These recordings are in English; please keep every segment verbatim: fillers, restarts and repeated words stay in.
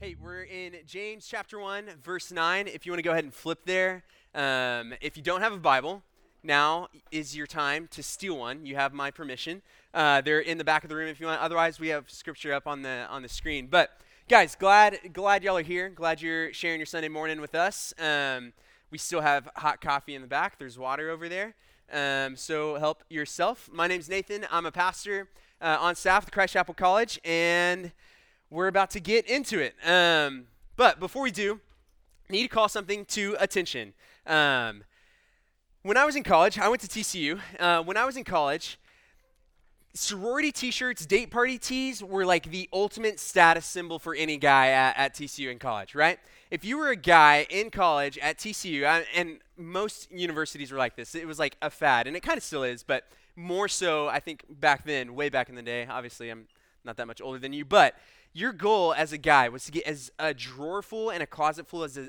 Hey, we're in James chapter one, verse nine. If you want to go ahead and flip there. Um, if you don't have a Bible, now is your time to steal one. You have my permission. Uh, they're in the back of the room if you want. Otherwise, we have scripture up on the on the screen. But guys, glad glad y'all are here. Glad you're sharing your Sunday morning with us. Um, we still have hot coffee in the back. There's water over there. Um, so help yourself. My name's Nathan. I'm a pastor uh, on staff at Christ Chapel College, and we're about to get into it. Um, but before we do, I need to call something to attention. Um, when I was in college, I went to T C U. Uh, when I was in college, sorority t-shirts, date party tees were like the ultimate status symbol for any guy at, at T C U in college, right? If you were a guy in college at T C U, I, and most universities were like this, it was like a fad, and it kind of still is, but more so, I think, back then, way back in the day. Obviously, I'm not that much older than you, but your goal as a guy was to get as a drawer full and a closet full as a,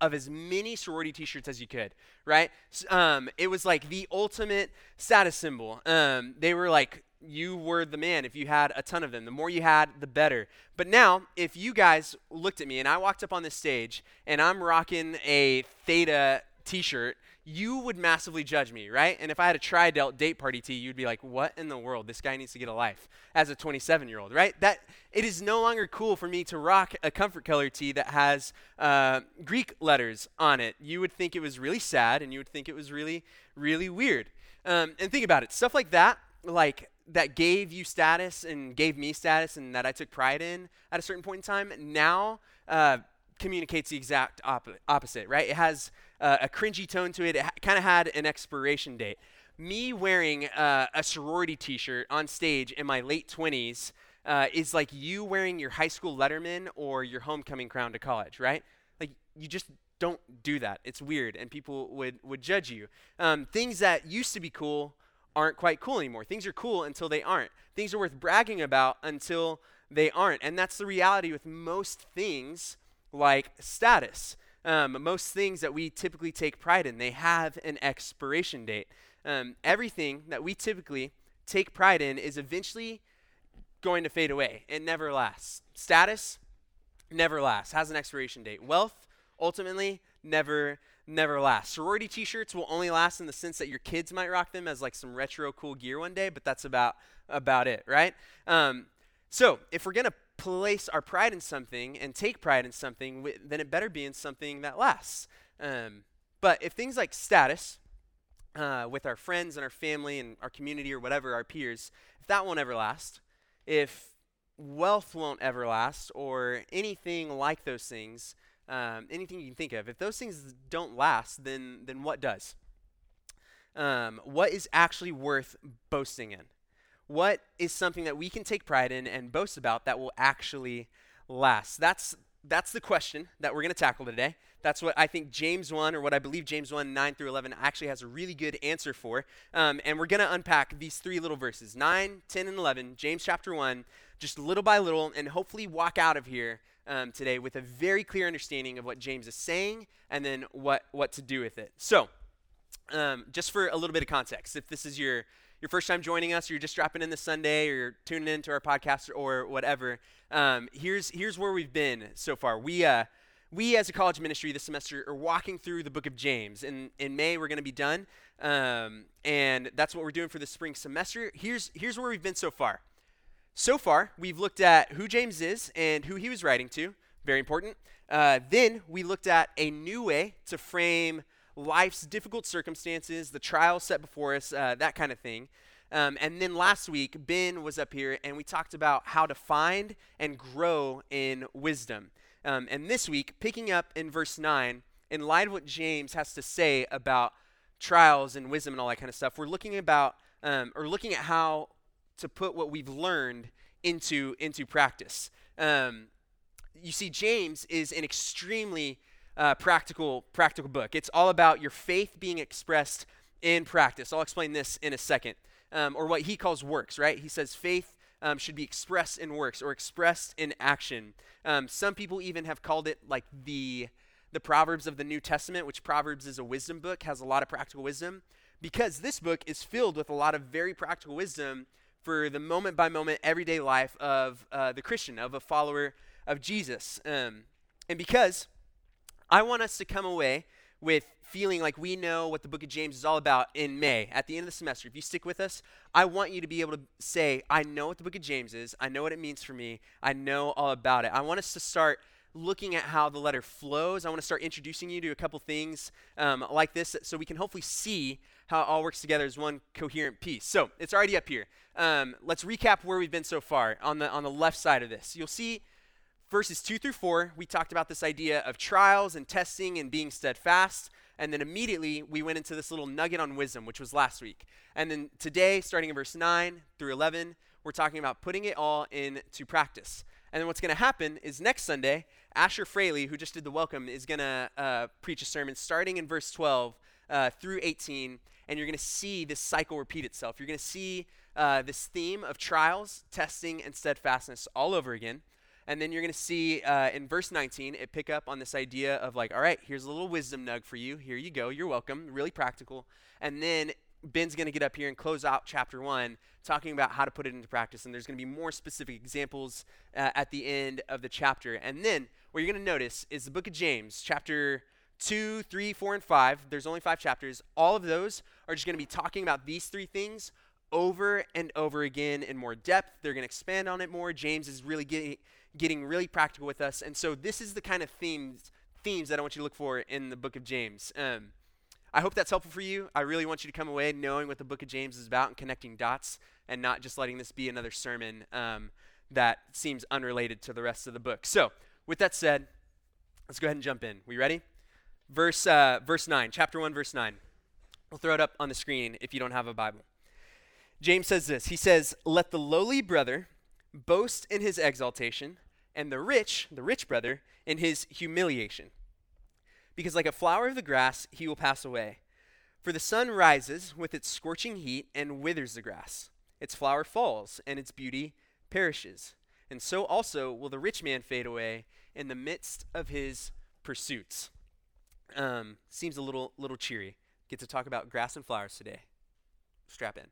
of as many sorority t-shirts as you could, right? So, um, it was like the ultimate status symbol. Um, they were like, you were the man if you had a ton of them. The more you had, the better. But now, if you guys looked at me and I walked up on this stage and I'm rocking a Theta t-shirt, you would massively judge me, right? And if I had a tri-delt date party tee, you'd be like, what in the world? This guy needs to get a life as a twenty-seven-year-old, right? That it is no longer cool for me to rock a comfort color tee that has uh, Greek letters on it. You would think it was really sad, and you would think it was really, really weird. Um, and think about it. Stuff like that, like that gave you status and gave me status and that I took pride in at a certain point in time, now uh, communicates the exact op- opposite, right? It has Uh, a cringy tone to it. It ha- kind of had an expiration date. Me wearing uh, a sorority t-shirt on stage in my late twenties uh, is like you wearing your high school letterman or your homecoming crown to college, right? Like, you just don't do that. It's weird, and people would, would judge you. Um, things that used to be cool aren't quite cool anymore. Things are cool until they aren't. Things are worth bragging about until they aren't, and that's the reality with most things like status. Um, most things that we typically take pride in, they have an expiration date. Um, everything that we typically take pride in is eventually going to fade away. It never lasts. Status never lasts, has an expiration date. Wealth ultimately never, never lasts. Sorority t-shirts will only last in the sense that your kids might rock them as like some retro cool gear one day, but that's about, about it, right? Um, so if we're going to place our pride in something and take pride in something, w- then it better be in something that lasts. Um, but if things like status uh, with our friends and our family and our community or whatever, our peers, if that won't ever last, if wealth won't ever last or anything like those things, um, anything you can think of, if those things don't last, then, then what does? Um, what is actually worth boasting in? What is something that we can take pride in and boast about that will actually last? That's that's the question that we're going to tackle today. That's what I think James one, or what I believe James one, nine through eleven, actually has a really good answer for. Um, and we're going to unpack these three little verses, nine, ten, and eleven, James chapter one, just little by little, and hopefully walk out of here um, today with a very clear understanding of what James is saying and then what, what to do with it. So um, just for a little bit of context, if this is your your first time joining us, or you're just dropping in this Sunday, or you're tuning in to our podcast or whatever, um, here's here's where we've been so far. We uh, we as a college ministry this semester are walking through the book of James. In, in May, we're going to be done, um, and that's what we're doing for the spring semester. Here's here's where we've been so far. So far, we've looked at who James is and who he was writing to, very important. Uh, then we looked at a new way to frame life's difficult circumstances, the trials set before us, uh, that kind of thing. Um, and then last week, Ben was up here and we talked about how to find and grow in wisdom. Um, and this week, picking up in verse nine, in light of what James has to say about trials and wisdom and all that kind of stuff, we're looking about, um, or looking at how to put what we've learned into, into practice. Um, you see, James is an extremely uh, practical, practical book. It's all about your faith being expressed in practice. I'll explain this in a second, um, or what he calls works, right? He says faith um, should be expressed in works or expressed in action. Um, some people even have called it like the the Proverbs of the New Testament, which Proverbs is a wisdom book, has a lot of practical wisdom, because this book is filled with a lot of very practical wisdom for the moment-by-moment everyday life of uh, the Christian, of a follower of Jesus. Um, and because I want us to come away with feeling like we know what the book of James is all about in May, at the end of the semester. If you stick with us, I want you to be able to say, I know what the book of James is. I know what it means for me. I know all about it. I want us to start looking at how the letter flows. I want to start introducing you to a couple things um, like this, so we can hopefully see how it all works together as one coherent piece. So it's already up here. Um, let's recap where we've been so far on the on the left side of this. You'll see verses two through four, we talked about this idea of trials and testing and being steadfast. And then immediately we went into this little nugget on wisdom, which was last week. And then today, starting in verse nine through eleven, we're talking about putting it all into practice. And then what's going to happen is next Sunday, Asher Fraley, who just did the welcome, is going to uh, preach a sermon starting in verse twelve uh, through eighteen, and you're going to see this cycle repeat itself. You're going to see uh, this theme of trials, testing, and steadfastness all over again. And then you're going to see uh, in verse nineteen, it pick up on this idea of like, all right, here's a little wisdom nug for you. Here you go. You're welcome. Really practical. And then Ben's going to get up here and close out chapter one, talking about how to put it into practice. And there's going to be more specific examples uh, at the end of the chapter. And then what you're going to notice is the book of James, chapter two, three, four, and five. There's only five chapters. All of those are just going to be talking about these three things over and over again in more depth. They're going to expand on it more. James is really getting getting really practical with us. And so this is the kind of themes themes that I want you to look for in the book of James. Um, I hope that's helpful for you. I really want you to come away knowing what the book of James is about and connecting dots, and not just letting this be another sermon um, that seems unrelated to the rest of the book. So with that said, let's go ahead and jump in. We ready? Verse uh, verse nine, chapter one, verse nine. We'll throw it up on the screen if you don't have a Bible. James says this. He says, let the lowly brother boast in his exaltation, and the rich, the rich brother, in his humiliation. Because like a flower of the grass, he will pass away. For the sun rises with its scorching heat and withers the grass. Its flower falls, and its beauty perishes. And so also will the rich man fade away in the midst of his pursuits. Um, seems a little little cheery. Get to talk about grass and flowers today. Strap in.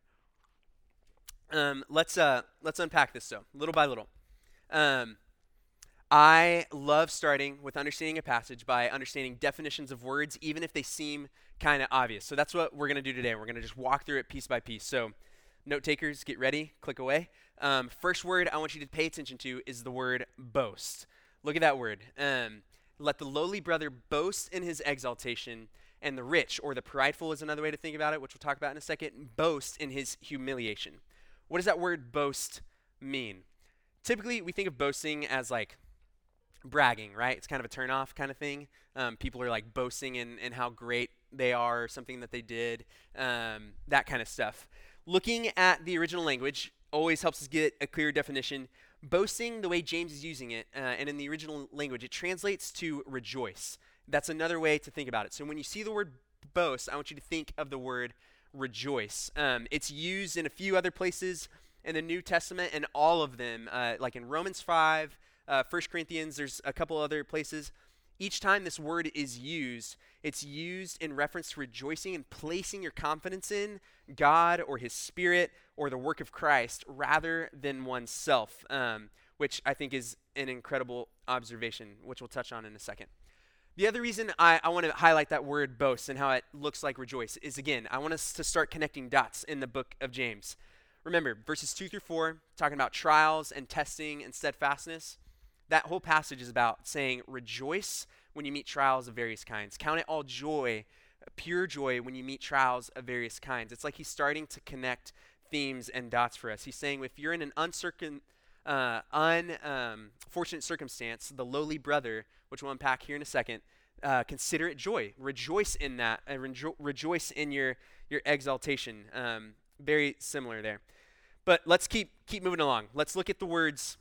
Um, let's uh, let's unpack this, though, little by little. Um, I love starting with understanding a passage by understanding definitions of words, even if they seem kind of obvious. So that's what we're going to do today. We're going to just walk through it piece by piece. So note takers, get ready, click away. Um, first word I want you to pay attention to is the word boast. Look at that word. Um, let the lowly brother boast in his exaltation, and the rich, or the prideful is another way to think about it, which we'll talk about in a second, boast in his humiliation. What does that word boast mean? Typically, we think of boasting as like bragging, right? It's kind of a turnoff kind of thing. Um, people are like boasting in, in how great they are, or something that they did, um, that kind of stuff. Looking at the original language always helps us get a clear definition. Boasting, the way James is using it, uh, and in the original language, it translates to rejoice. That's another way to think about it. So when you see the word boast, I want you to think of the word rejoice. Um, it's used in a few other places in the New Testament, and all of them, uh, like in Romans five, Uh, First Corinthians, there's a couple other places. Each time this word is used, it's used in reference to rejoicing and placing your confidence in God or his spirit or the work of Christ rather than oneself, um, which I think is an incredible observation, which we'll touch on in a second. The other reason I, I want to highlight that word boast and how it looks like rejoice is, again, I want us to start connecting dots in the book of James. Remember, verses two through four, talking about trials and testing and steadfastness. That whole passage is about saying, rejoice when you meet trials of various kinds. Count it all joy, pure joy, when you meet trials of various kinds. It's like he's starting to connect themes and dots for us. He's saying, if you're in an uncircum, uh, un, um, fortunate circumstance, the lowly brother, which we'll unpack here in a second, uh, consider it joy. Rejoice in that. Uh, rejo- rejoice in your, your exaltation. Um, very similar there. But let's keep keep moving along. Let's look at the words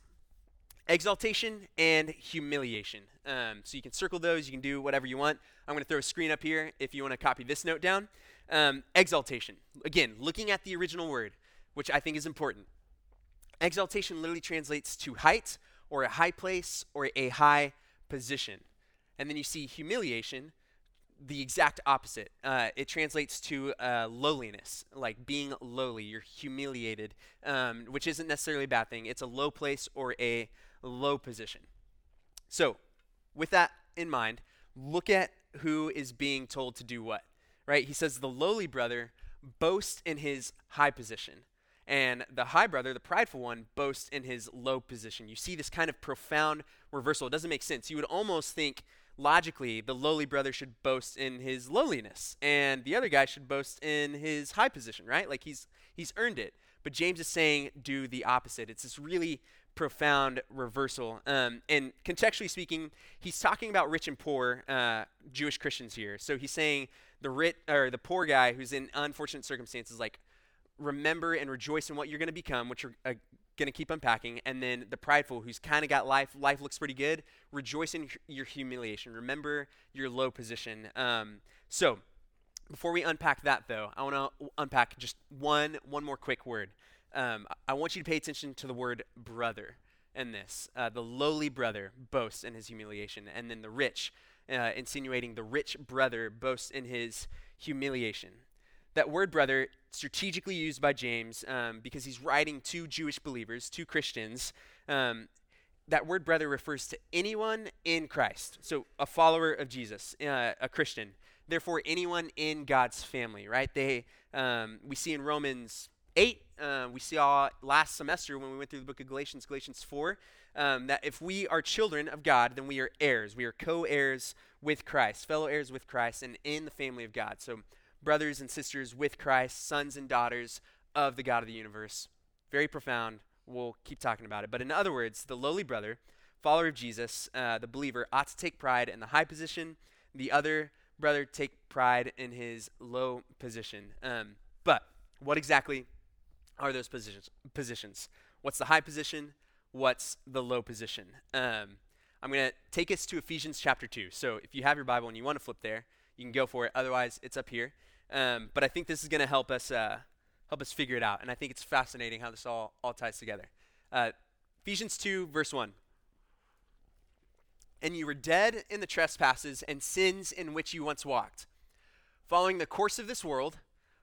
exaltation and humiliation. Um, so you can circle those. You can do whatever you want. I'm going to throw a screen up here if you want to copy this note down. Um, exaltation. Again, looking at the original word, which I think is important. Exaltation literally translates to height or a high place or a high position. And then you see humiliation, the exact opposite. Uh, it translates to uh, lowliness, like being lowly. You're humiliated, um, which isn't necessarily a bad thing. It's a low place or a low position. So with that in mind, look at who is being told to do what, right? He says the lowly brother boasts in his high position, and the high brother, the prideful one, boasts in his low position. You see this kind of profound reversal. It doesn't make sense. You would almost think logically the lowly brother should boast in his lowliness and the other guy should boast in his high position, right? Like he's he's earned it. But James is saying do the opposite. It's this really profound reversal. Um, and contextually speaking, he's talking about rich and poor uh, Jewish Christians here. So he's saying the rich or the poor guy who's in unfortunate circumstances, like, remember and rejoice in what you're going to become, which you're uh, going to keep unpacking. And then the prideful, who's kind of got life, life looks pretty good, rejoice in your humiliation. Remember your low position. Um, so before we unpack that, though, I want to unpack just one, one more quick word. Um, I want you to pay attention to the word brother in this. Uh, the lowly brother boasts in his humiliation. And then the rich, uh, insinuating the rich brother boasts in his humiliation. That word brother, strategically used by James um, because he's writing to Jewish believers, to Christians. Um, that word brother refers to anyone in Christ. So a follower of Jesus, uh, a Christian. Therefore, anyone in God's family, right? They, um, we see in Romans eight, uh, we saw last semester when we went through the book of Galatians, Galatians four, um, that if we are children of God, then we are heirs. We are co-heirs with Christ, fellow heirs with Christ, and in the family of God. So brothers and sisters with Christ, sons and daughters of the God of the universe. Very profound. We'll keep talking about it. But in other words, the lowly brother, follower of Jesus, uh, the believer, ought to take pride in the high position. The other brother take pride in his low position. Um, but what exactly are those positions? Positions? What's the high position? What's the low position? Um, I'm going to take us to Ephesians chapter two. So if you have your Bible and you want to flip there, you can go for it. Otherwise, it's up here. Um, but I think this is going to help us uh, help us figure it out. And I think it's fascinating how this all, all ties together. Uh, Ephesians two, verse one. And you were dead in the trespasses and sins in which you once walked, following the course of this world,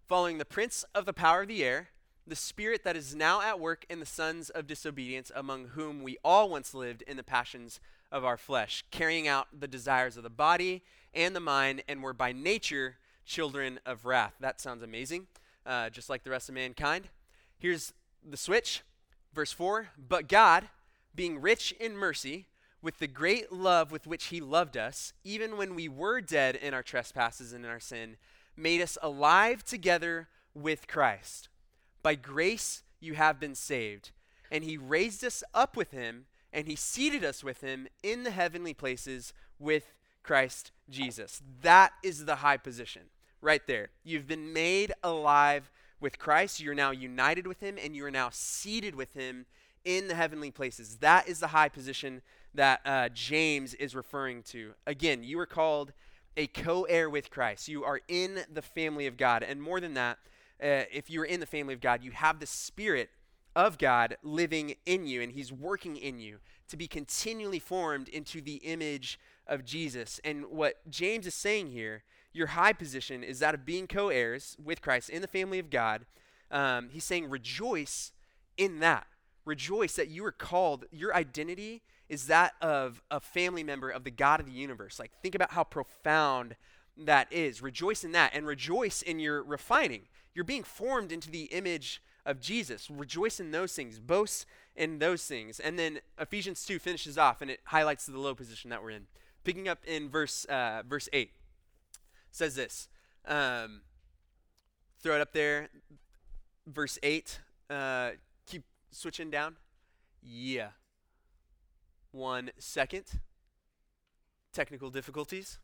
following the prince of the power of the air, the spirit that is now at work in the sons of disobedience, among whom we all once lived in the passions of our flesh, carrying out the desires of the body and the mind, and were by nature children of wrath. That sounds amazing, uh, just like the rest of mankind. Here's the switch, verse four, but God, being rich in mercy, with the great love with which he loved us, even when we were dead in our trespasses and in our sin, made us alive together with Christ. By grace you have been saved. And he raised us up with him, and he seated us with him in the heavenly places with Christ Jesus. That is the high position. Right there. You've been made alive with Christ. You're now united with him, and you are now seated with him in the heavenly places. That is the high position that uh, James is referring to. Again, you are called a co-heir with Christ. You are in the family of God. And more than that, uh, if you're in the family of God, you have the Spirit of God living in you, and he's working in you to be continually formed into the image of Jesus. And what James is saying here, your high position is that of being co-heirs with Christ in the family of God. Um, he's saying rejoice in that. Rejoice that you are called. Your identity is that of a family member of the God of the universe. Like, think about how profound that is. Rejoice in that, and rejoice in your refining. You're being formed into the image of Jesus. Rejoice in those things. Boast in those things. And then Ephesians two finishes off, and it highlights the low position that we're in. Picking up in verse uh, verse eight, says this. Um, throw it up there. Verse eight. Uh, keep switching down. Yeah. One second. Technical difficulties.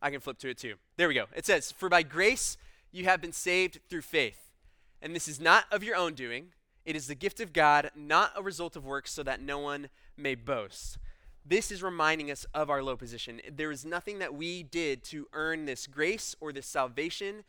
I can flip to it too. There we go. It says, "For by grace you have been saved through faith, and this is not of your own doing. It is the gift of God, not a result of works, so that no one may boast. This is reminding us of our low position. There is nothing that we did to earn this grace or this salvation.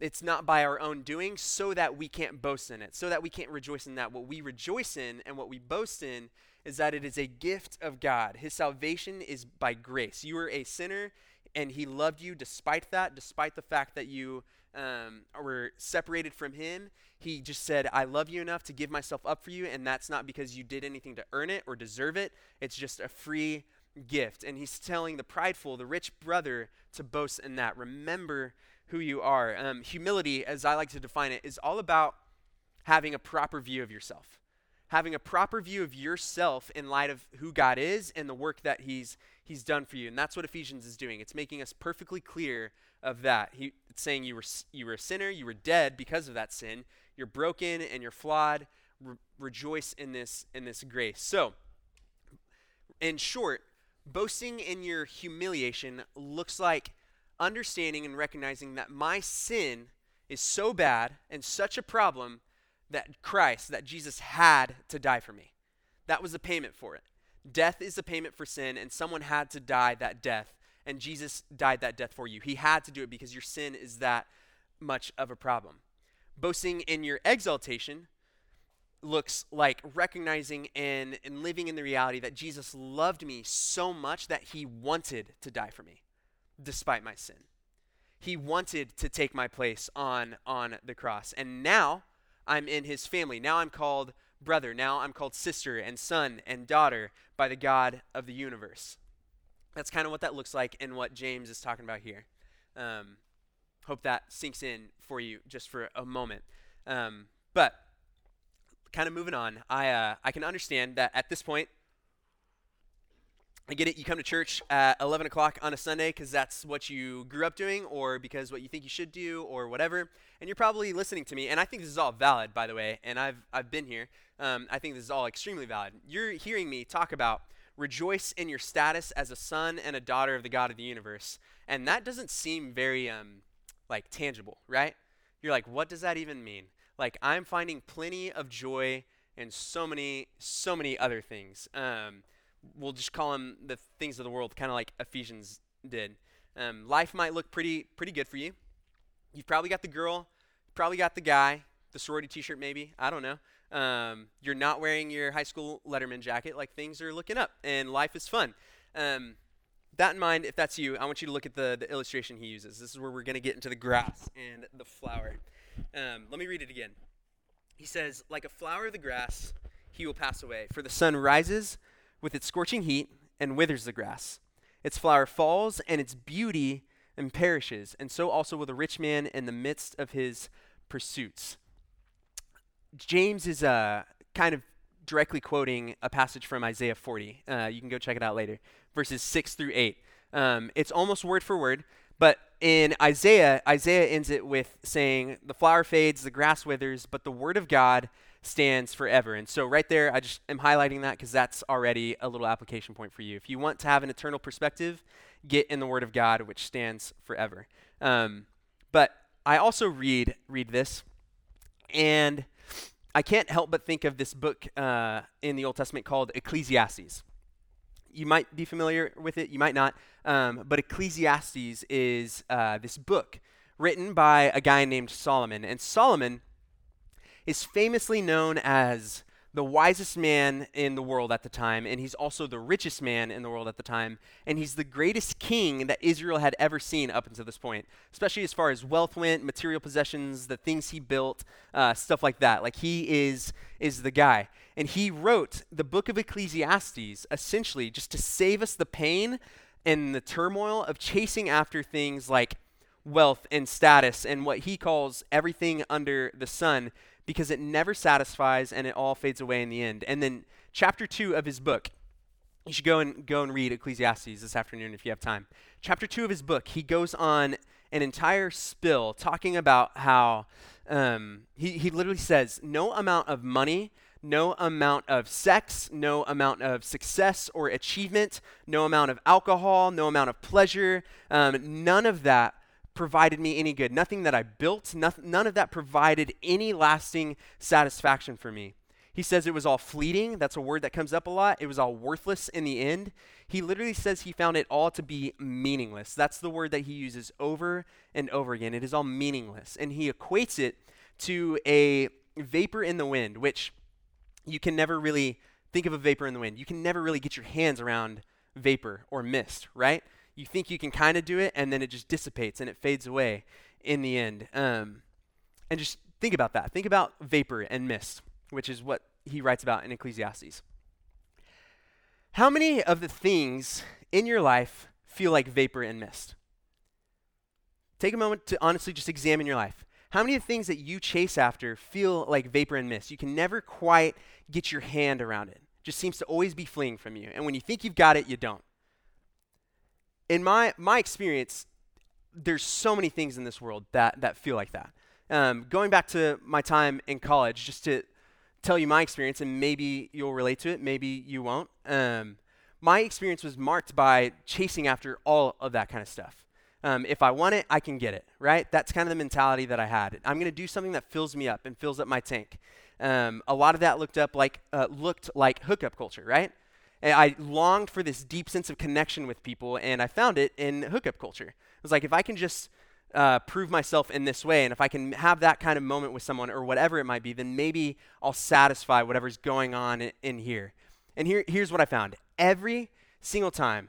It's not by our own doing, so that we can't boast in it, so that we can't rejoice in that. What we rejoice in and what we boast in is that it is a gift of God. His salvation is by grace. You were a sinner, and he loved you despite that, despite the fact that you um, were separated from him. He just said, I love you enough to give myself up for you, and that's not because you did anything to earn it or deserve it. It's just a free gift. And he's telling the prideful, the rich brother, to boast in that. Remember who you are. Um, humility, as I like to define it, is all about having a proper view of yourself. Having a proper view of yourself in light of who God is and the work that he's he's done for you. And that's what Ephesians is doing. It's making us perfectly clear of that. He, it's saying you were you were a sinner, you were dead because of that sin. You're broken and you're flawed. Re- rejoice in this in this grace. So, in short, boasting in your humiliation looks like understanding and recognizing that my sin is so bad and such a problem that Christ, that Jesus had to die for me. That was the payment for it. Death is the payment for sin, and someone had to die that death, and Jesus died that death for you. He had to do it because your sin is that much of a problem. Boasting in your exaltation looks like recognizing and, and living in the reality that Jesus loved me so much that he wanted to die for me, despite my sin. He wanted to take my place on, on the cross, and now I'm in his family. Now I'm called brother. Now I'm called sister and son and daughter by the God of the universe. That's kind of what that looks like and what James is talking about here. Um, hope that sinks in for you just for a moment. Um, but kind of moving on, I uh, I can understand that at this point, I get it, you come to church at eleven o'clock on a Sunday because that's what you grew up doing or because what you think you should do or whatever, and you're probably listening to me, and I think this is all valid, by the way, and I've I've been here. Um, I think this is all extremely valid. You're hearing me talk about rejoice in your status as a son and a daughter of the God of the universe, and that doesn't seem very, um, like, tangible, right? You're like, what does that even mean? Like, I'm finding plenty of joy in so many, so many other things. Um We'll just call them the things of the world, kind of like Ephesians did. Um, life might look pretty pretty good for you. You've probably got the girl, probably got the guy, the sorority t-shirt maybe, I don't know. Um, you're not wearing your high school letterman jacket. Like, things are looking up, and life is fun. Um, that in mind, if that's you, I want you to look at the, the illustration he uses. This is where we're going to get into the grass and the flower. Um, let me read it again. He says, like a flower of the grass, he will pass away. For the sun rises with its scorching heat, and withers the grass. Its flower falls, and its beauty and perishes, and so also will the rich man in the midst of his pursuits. James is uh, kind of directly quoting a passage from Isaiah forty. Uh, you can go check it out later, verses six through eight. Um, it's almost word for word, but in Isaiah, Isaiah ends it with saying, the flower fades, the grass withers, but the word of God stands forever. And so right there, I just am highlighting that because that's already a little application point for you. If you want to have an eternal perspective, get in the word of God, which stands forever. Um, but I also read read this, and I can't help but think of this book uh, in the Old Testament called Ecclesiastes. You might be familiar with it, you might not, um, but Ecclesiastes is uh, this book written by a guy named Solomon. And Solomon is famously known as the wisest man in the world at the time, and he's also the richest man in the world at the time, and he's the greatest king that Israel had ever seen up until this point, especially as far as wealth went, material possessions, the things he built, uh, stuff like that. Like, he is is the guy. And he wrote the book of Ecclesiastes essentially just to save us the pain and the turmoil of chasing after things like wealth and status and what he calls everything under the sun, because it never satisfies and it all fades away in the end. And then chapter two of his book, you should go and go and read Ecclesiastes this afternoon if you have time. Chapter two of his book, he goes on an entire spill talking about how um, he, he literally says no amount of money, no amount of sex, no amount of success or achievement, no amount of alcohol, no amount of pleasure, um, none of that provided me any good. Nothing that I built, noth- none of that provided any lasting satisfaction for me. He says it was all fleeting. That's a word that comes up a lot. It was all worthless in the end. He literally says he found it all to be meaningless. That's the word that he uses over and over again. It is all meaningless. And he equates it to a vapor in the wind, which you can never really think of a vapor in the wind. You can never really get your hands around vapor or mist, right? You think you can kind of do it, and then it just dissipates and it fades away in the end. Um, and just think about that. Think about vapor and mist, which is what he writes about in Ecclesiastes. How many of the things in your life feel like vapor and mist? Take a moment to honestly just examine your life. How many of the things that you chase after feel like vapor and mist? You can never quite get your hand around it. It just seems to always be fleeing from you. And when you think you've got it, you don't. In my my experience, there's so many things in this world that that feel like that. Um, going back to my time in college, just to tell you my experience, and maybe you'll relate to it, maybe you won't. Um, my experience was marked by chasing after all of that kind of stuff. Um, if I want it, I can get it, right? That's kind of the mentality that I had. I'm going to do something that fills me up and fills up my tank. Um, a lot of that looked up like uh, looked like hookup culture, right? And I longed for this deep sense of connection with people, and I found it in hookup culture. It was like, if I can just Uh, prove myself in this way, and if I can have that kind of moment with someone or whatever it might be, then maybe I'll satisfy whatever's going on in, in here. And here, here's what I found. Every single time,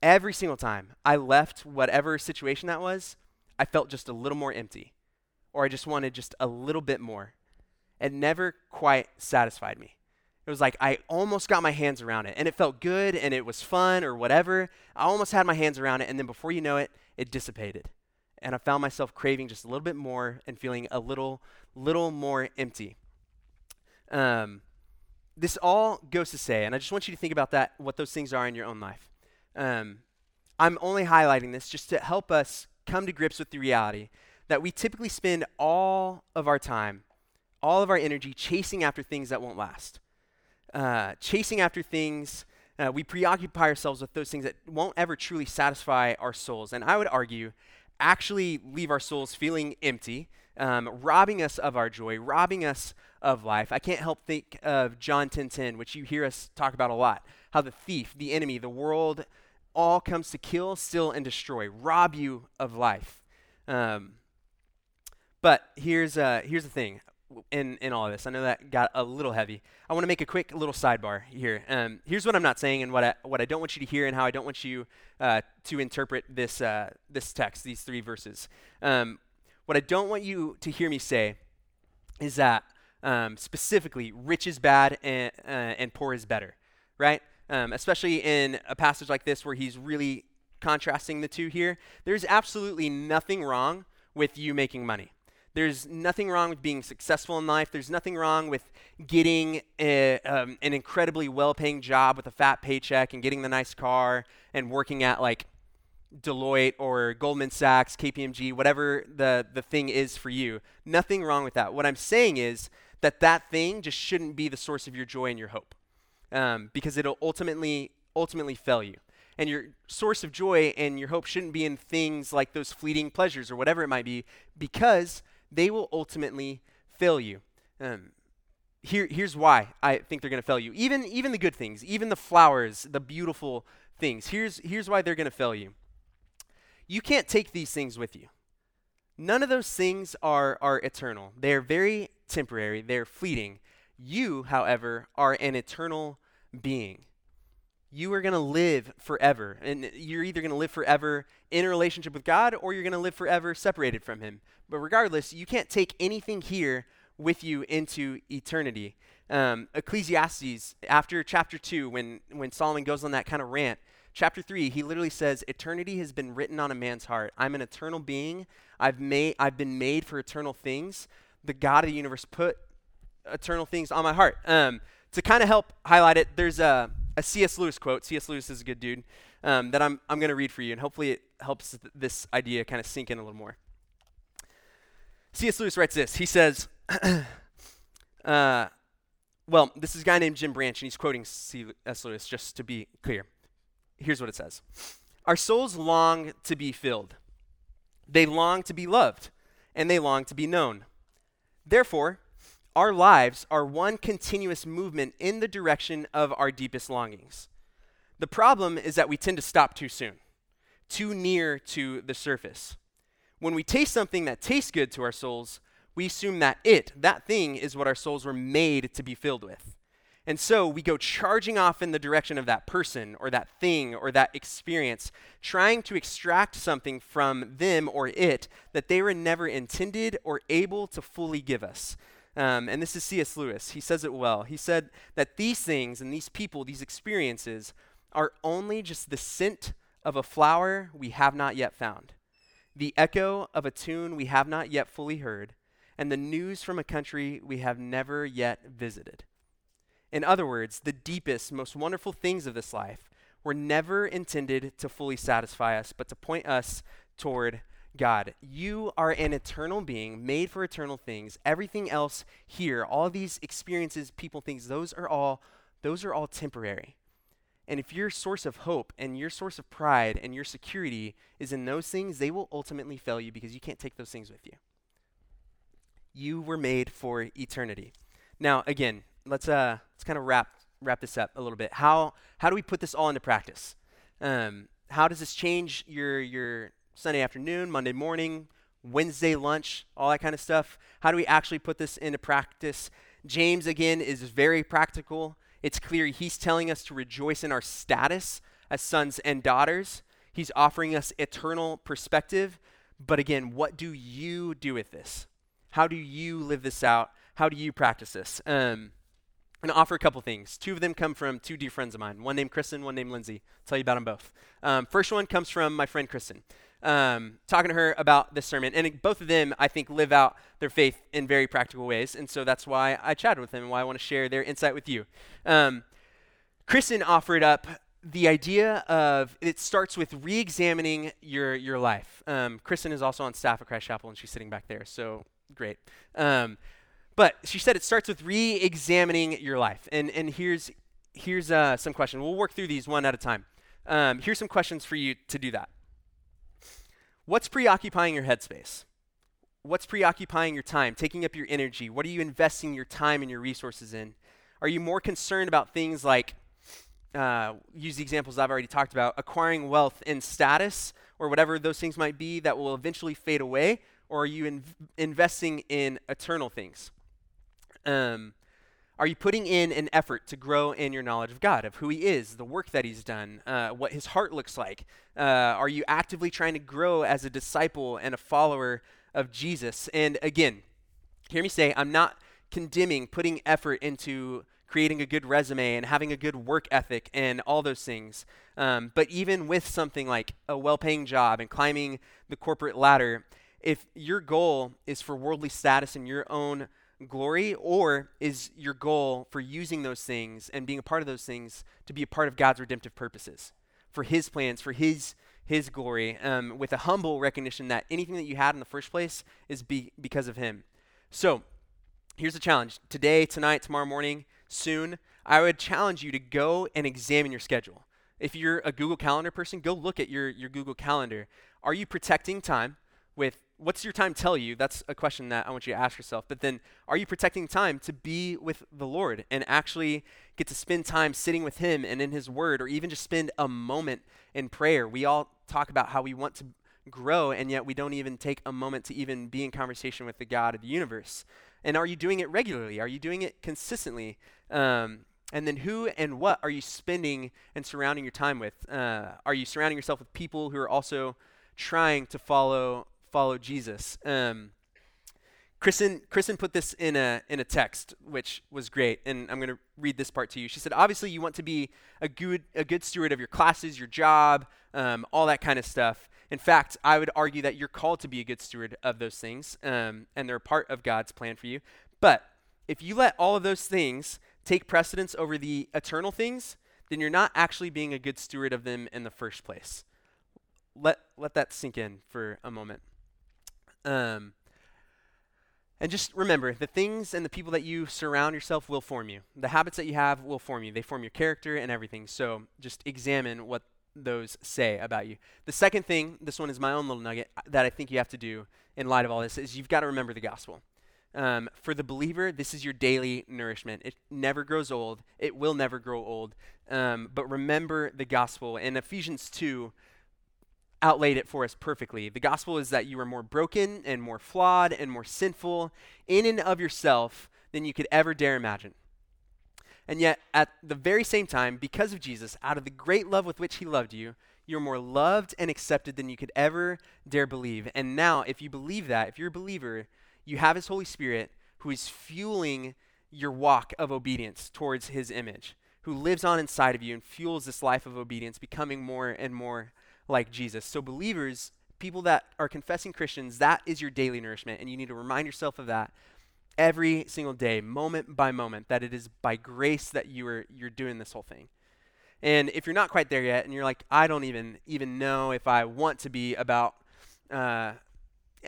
every single time I left whatever situation that was, I felt just a little more empty, or I just wanted just a little bit more. It never quite satisfied me. It was like I almost got my hands around it, and it felt good, and it was fun or whatever. I almost had my hands around it, and then before you know it, it dissipated. And I found myself craving just a little bit more and feeling a little, little more empty. Um, this all goes to say, and I just want you to think about that, what those things are in your own life. Um, I'm only highlighting this just to help us come to grips with the reality that we typically spend all of our time, all of our energy chasing after things that won't last. Uh, chasing after things, uh, we preoccupy ourselves with those things that won't ever truly satisfy our souls. And I would argue actually leave our souls feeling empty, um, robbing us of our joy, robbing us of life. I can't help think of John ten ten, which you hear us talk about a lot, how the thief, the enemy, the world, all comes to kill, steal, and destroy, rob you of life. Um, but here's uh, here's the thing in, in all of this. I know that got a little heavy. I want to make a quick little sidebar here. Um, here's what I'm not saying and what I, what I don't want you to hear and how I don't want you uh, to interpret this uh, this text, these three verses. Um, what I don't want you to hear me say is that um, specifically rich is bad and, uh, and poor is better, right? Um, especially in a passage like this where he's really contrasting the two here. There's absolutely nothing wrong with you making money. There's nothing wrong with being successful in life. There's nothing wrong with getting a, um, an incredibly well-paying job with a fat paycheck and getting the nice car and working at like Deloitte or Goldman Sachs, K P M G, whatever the, the thing is for you. Nothing wrong with that. What I'm saying is that that thing just shouldn't be the source of your joy and your hope, um, because it'll ultimately, ultimately fail you. And your source of joy and your hope shouldn't be in things like those fleeting pleasures or whatever it might be, because they will ultimately fail you. Um, here, here's why I think they're going to fail you. Even, even the good things, even the flowers, the beautiful things. Here's, here's why they're going to fail you. You can't take these things with you. None of those things are, are eternal. They're very temporary. They're fleeting. You, however, are an eternal being. You are going to live forever, and you're either going to live forever in a relationship with God or you're going to live forever separated from him. But regardless, you can't take anything here with you into eternity. Um, Ecclesiastes, after chapter two, when, when Solomon goes on that kind of rant, chapter three, he literally says, eternity has been written on a man's heart. I'm an eternal being. I've made, I've been made for eternal things. The God of the universe put eternal things on my heart. Um, to kind of help highlight it, there's a... A C S Lewis quote. C S Lewis is a good dude, um, that I'm I'm going to read for you, and hopefully it helps th- this idea kind of sink in a little more. C S Lewis writes this. He says, uh, well, this is a guy named Jim Branch, and he's quoting C S Lewis just to be clear. Here's what it says. Our souls long to be filled. They long to be loved, and they long to be known. Therefore, our lives are one continuous movement in the direction of our deepest longings. The problem is that we tend to stop too soon, too near to the surface. When we taste something that tastes good to our souls, we assume that it, that thing, is what our souls were made to be filled with. And so we go charging off in the direction of that person or that thing or that experience, trying to extract something from them or it that they were never intended or able to fully give us. Um, and this is C S Lewis. He says it well. He said that these things and these people, these experiences, are only just the scent of a flower we have not yet found, the echo of a tune we have not yet fully heard, and the news from a country we have never yet visited. In other words, the deepest, most wonderful things of this life were never intended to fully satisfy us, but to point us toward God. You are an eternal being made for eternal things. Everything else here, all these experiences, people, things, those are all, those are all temporary. And if your source of hope and your source of pride and your security is in those things, they will ultimately fail you because you can't take those things with you. You were made for eternity. Now, again, let's uh, let's kind of wrap wrap this up a little bit. How how do we put this all into practice? Um, how does this change your your Sunday afternoon, Monday morning, Wednesday lunch, all that kind of stuff? How do we actually put this into practice? James, again, is very practical. It's clear he's telling us to rejoice in our status as sons and daughters. He's offering us eternal perspective. But again, what do you do with this? How do you live this out? How do you practice this? Um, I'm going to offer a couple things. Two of them come from two dear friends of mine, one named Kristen, one named Lindsay. I'll tell you about them both. Um, first one comes from my friend Kristen, um, talking to her about this sermon. And it, both of them, I think, live out their faith in very practical ways. And so that's why I chatted with them and why I want to share their insight with you. Um, Kristen offered up the idea of, it starts with re-examining your, your life. Um, Kristen is also on staff at Christ Chapel, and she's sitting back there. So great. Um, but she said it starts with re-examining your life. And and here's here's uh, some questions. We'll work through these one at a time. Um, here's some questions for you to do that. What's preoccupying your headspace? What's preoccupying your time, taking up your energy? What are you investing your time and your resources in? Are you more concerned about things like, uh, use the examples I've already talked about, acquiring wealth and status or whatever those things might be that will eventually fade away? Or are you in investing in eternal things? Um, are you putting in an effort to grow in your knowledge of God, of who he is, the work that he's done, uh, what his heart looks like? Uh, are you actively trying to grow as a disciple and a follower of Jesus? And again, hear me say, I'm not condemning putting effort into creating a good resume and having a good work ethic and all those things. Um, but even with something like a well-paying job and climbing the corporate ladder, if your goal is for worldly status and your own glory, or is your goal for using those things and being a part of those things to be a part of God's redemptive purposes, for his plans, for his his glory, um, with a humble recognition that anything that you had in the first place is be because of him. So here's the challenge. Today, tonight, tomorrow morning, soon, I would challenge you to go and examine your schedule. If you're a Google Calendar person, go look at your, your Google Calendar. Are you protecting time with what's your time tell you? That's a question that I want you to ask yourself. But then, are you protecting time to be with the Lord and actually get to spend time sitting with him and in his word, or even just spend a moment in prayer? We all talk about how we want to grow, and yet we don't even take a moment to even be in conversation with the God of the universe. And are you doing it regularly? Are you doing it consistently? Um, and then who and what are you spending and surrounding your time with? Uh, are you surrounding yourself with people who are also trying to follow follow Jesus? Um, Kristen, Kristen put this in a in a text, which was great, and I'm going to read this part to you. She said, obviously, you want to be a good a good steward of your classes, your job, um, all that kind of stuff. In fact, I would argue that you're called to be a good steward of those things, um, and they're a part of God's plan for you. But if you let all of those things take precedence over the eternal things, then you're not actually being a good steward of them in the first place. Let let that sink in for a moment. Um, and just remember, the things and the people that you surround yourself will form you. The habits that you have will form you. They form your character and everything. So just examine what those say about you. The second thing, this one is my own little nugget that I think you have to do in light of all this, is you've got to remember the gospel. Um, for the believer, this is your daily nourishment. It never grows old. It will never grow old. Um, but remember the gospel. And Ephesians two outlaid it for us perfectly. The gospel is that you are more broken and more flawed and more sinful in and of yourself than you could ever dare imagine. And yet, at the very same time, because of Jesus, out of the great love with which he loved you, you're more loved and accepted than you could ever dare believe. And now, if you believe that, if you're a believer, you have his Holy Spirit who is fueling your walk of obedience towards his image, who lives on inside of you and fuels this life of obedience, becoming more and more like Jesus. So believers, people that are confessing Christians, that is your daily nourishment, and you need to remind yourself of that every single day, moment by moment, that it is by grace that you are you're doing this whole thing. And if you're not quite there yet, and you're like, I don't even even know if I want to be about, uh,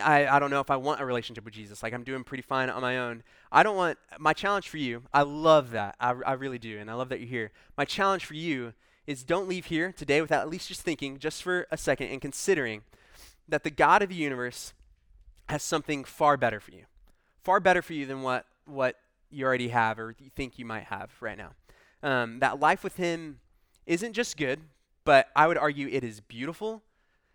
I, I don't know if I want a relationship with Jesus. Like, I'm doing pretty fine on my own. I don't want, my challenge for you, I love that. I, I really do, and I love that you're here. My challenge for you is don't leave here today without at least just thinking, just for a second, and considering that the God of the universe has something far better for you. Far better for you than what, what you already have or you think you might have right now. Um, that life with him isn't just good, but I would argue it is beautiful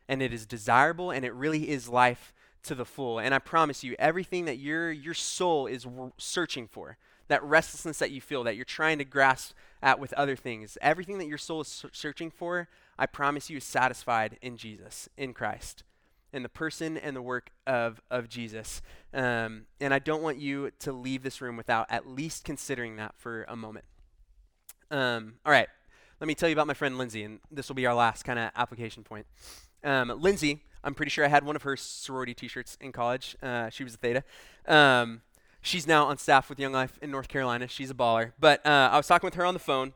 and it is desirable and it really is life to the full. And I promise you, everything that your your soul is w- searching for, that restlessness that you feel, that you're trying to grasp at with other things, everything that your soul is ser- searching for, I promise you is satisfied in Jesus, in Christ, in the person and the work of, of Jesus. Um, and I don't want you to leave this room without at least considering that for a moment. Um, all right, let me tell you about my friend Lindsay, and this will be our last kind of application point. Um, Lindsay, I'm pretty sure I had one of her sorority t-shirts in college. Uh, she was a Theta. Um, she's now on staff with Young Life in North Carolina. She's a baller. But uh, I was talking with her on the phone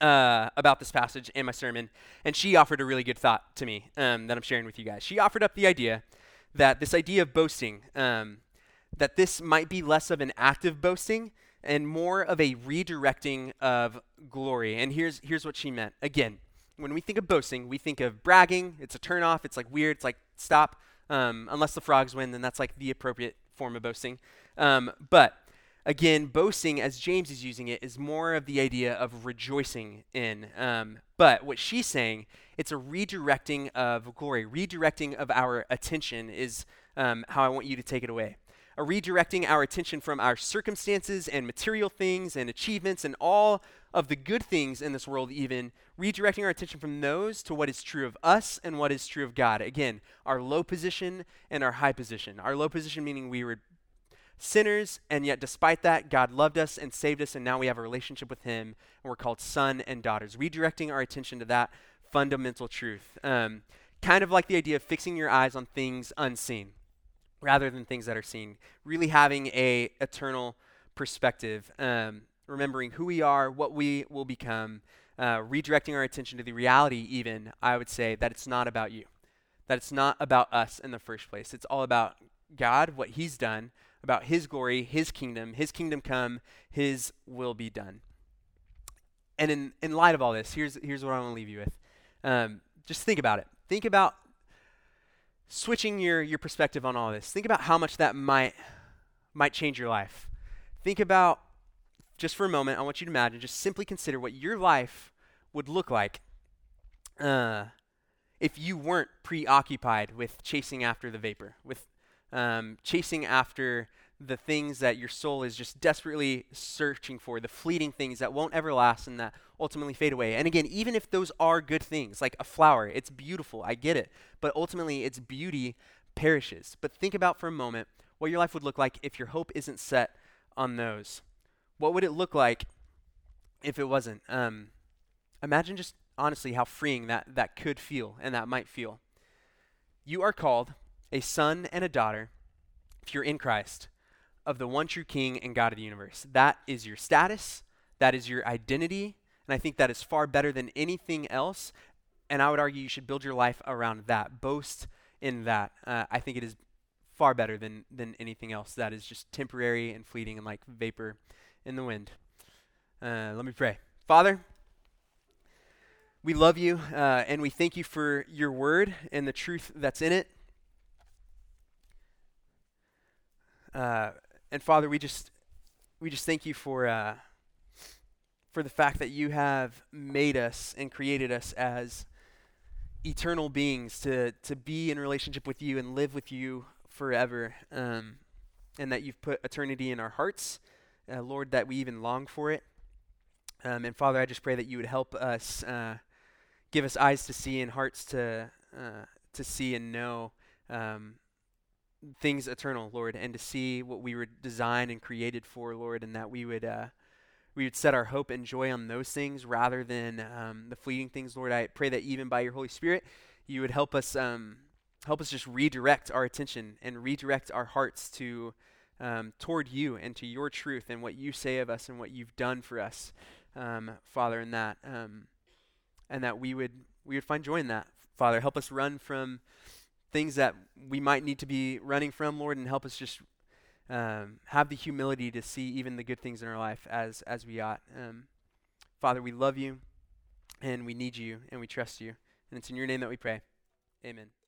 Uh, about this passage and my sermon, and she offered a really good thought to me um, that I'm sharing with you guys. She offered up the idea that this idea of boasting, um, that this might be less of an active boasting and more of a redirecting of glory. And here's here's what she meant. Again, when we think of boasting, we think of bragging. It's a turnoff. It's like weird. It's like stop. Um, unless the frogs win, then that's like the appropriate form of boasting. Um, but Again, boasting, as James is using it, is more of the idea of rejoicing in. Um, but what she's saying, it's a redirecting of glory, redirecting of our attention is um, how I want you to take it away. A redirecting our attention from our circumstances and material things and achievements and all of the good things in this world even, redirecting our attention from those to what is true of us and what is true of God. Again, our low position and our high position. Our low position meaning we were sinners, and yet despite that, God loved us and saved us, and now we have a relationship with him, and we're called son and daughters, redirecting our attention to that fundamental truth. Um, kind of like the idea of fixing your eyes on things unseen rather than things that are seen, really having a eternal perspective, um, remembering who we are, what we will become, uh, redirecting our attention to the reality even, I would say, that it's not about you, that it's not about us in the first place. It's all about God, what he's done, about his glory, his kingdom, his kingdom come, his will be done. And in, in light of all this, here's here's what I want to leave you with. Um, just think about it. Think about switching your, your perspective on all this. Think about how much that might might change your life. Think about, just for a moment, I want you to imagine, just simply consider what your life would look like uh, if you weren't preoccupied with chasing after the vapor, with Um, chasing after the things that your soul is just desperately searching for, the fleeting things that won't ever last and that ultimately fade away. And again, even if those are good things, like a flower, it's beautiful, I get it, but ultimately its beauty perishes. But think about for a moment what your life would look like if your hope isn't set on those. What would it look like if it wasn't? Um, imagine just honestly how freeing that, that could feel and that might feel. You are called a son and a daughter, if you're in Christ, of the one true King and God of the universe. That is your status. That is your identity. And I think that is far better than anything else. And I would argue you should build your life around that. Boast in that. Uh, I think it is far better than, than anything else. That is just temporary and fleeting and like vapor in the wind. Uh, let me pray. Father, we love you uh, and we thank you for your word and the truth that's in it. Uh, And Father, we just we just thank you for uh, for the fact that you have made us and created us as eternal beings to to be in relationship with you and live with you forever, um, and that you've put eternity in our hearts, uh, Lord, that we even long for it. Um, and Father, I just pray that you would help us, uh, give us eyes to see and hearts to uh, to see and know um, things eternal, Lord, and to see what we were designed and created for, Lord, and that we would uh, we would set our hope and joy on those things rather than um, the fleeting things, Lord. I pray that even by your Holy Spirit, you would help us um, help us just redirect our attention and redirect our hearts to um, toward you and to your truth and what you say of us and what you've done for us, um, Father, in that. Um, And that we would we would find joy in that, Father. Help us run from things that we might need to be running from, Lord, and help us just um, have the humility to see even the good things in our life as as we ought. Um, Father, we love you, and we need you, and we trust you. And it's in your name that we pray. Amen.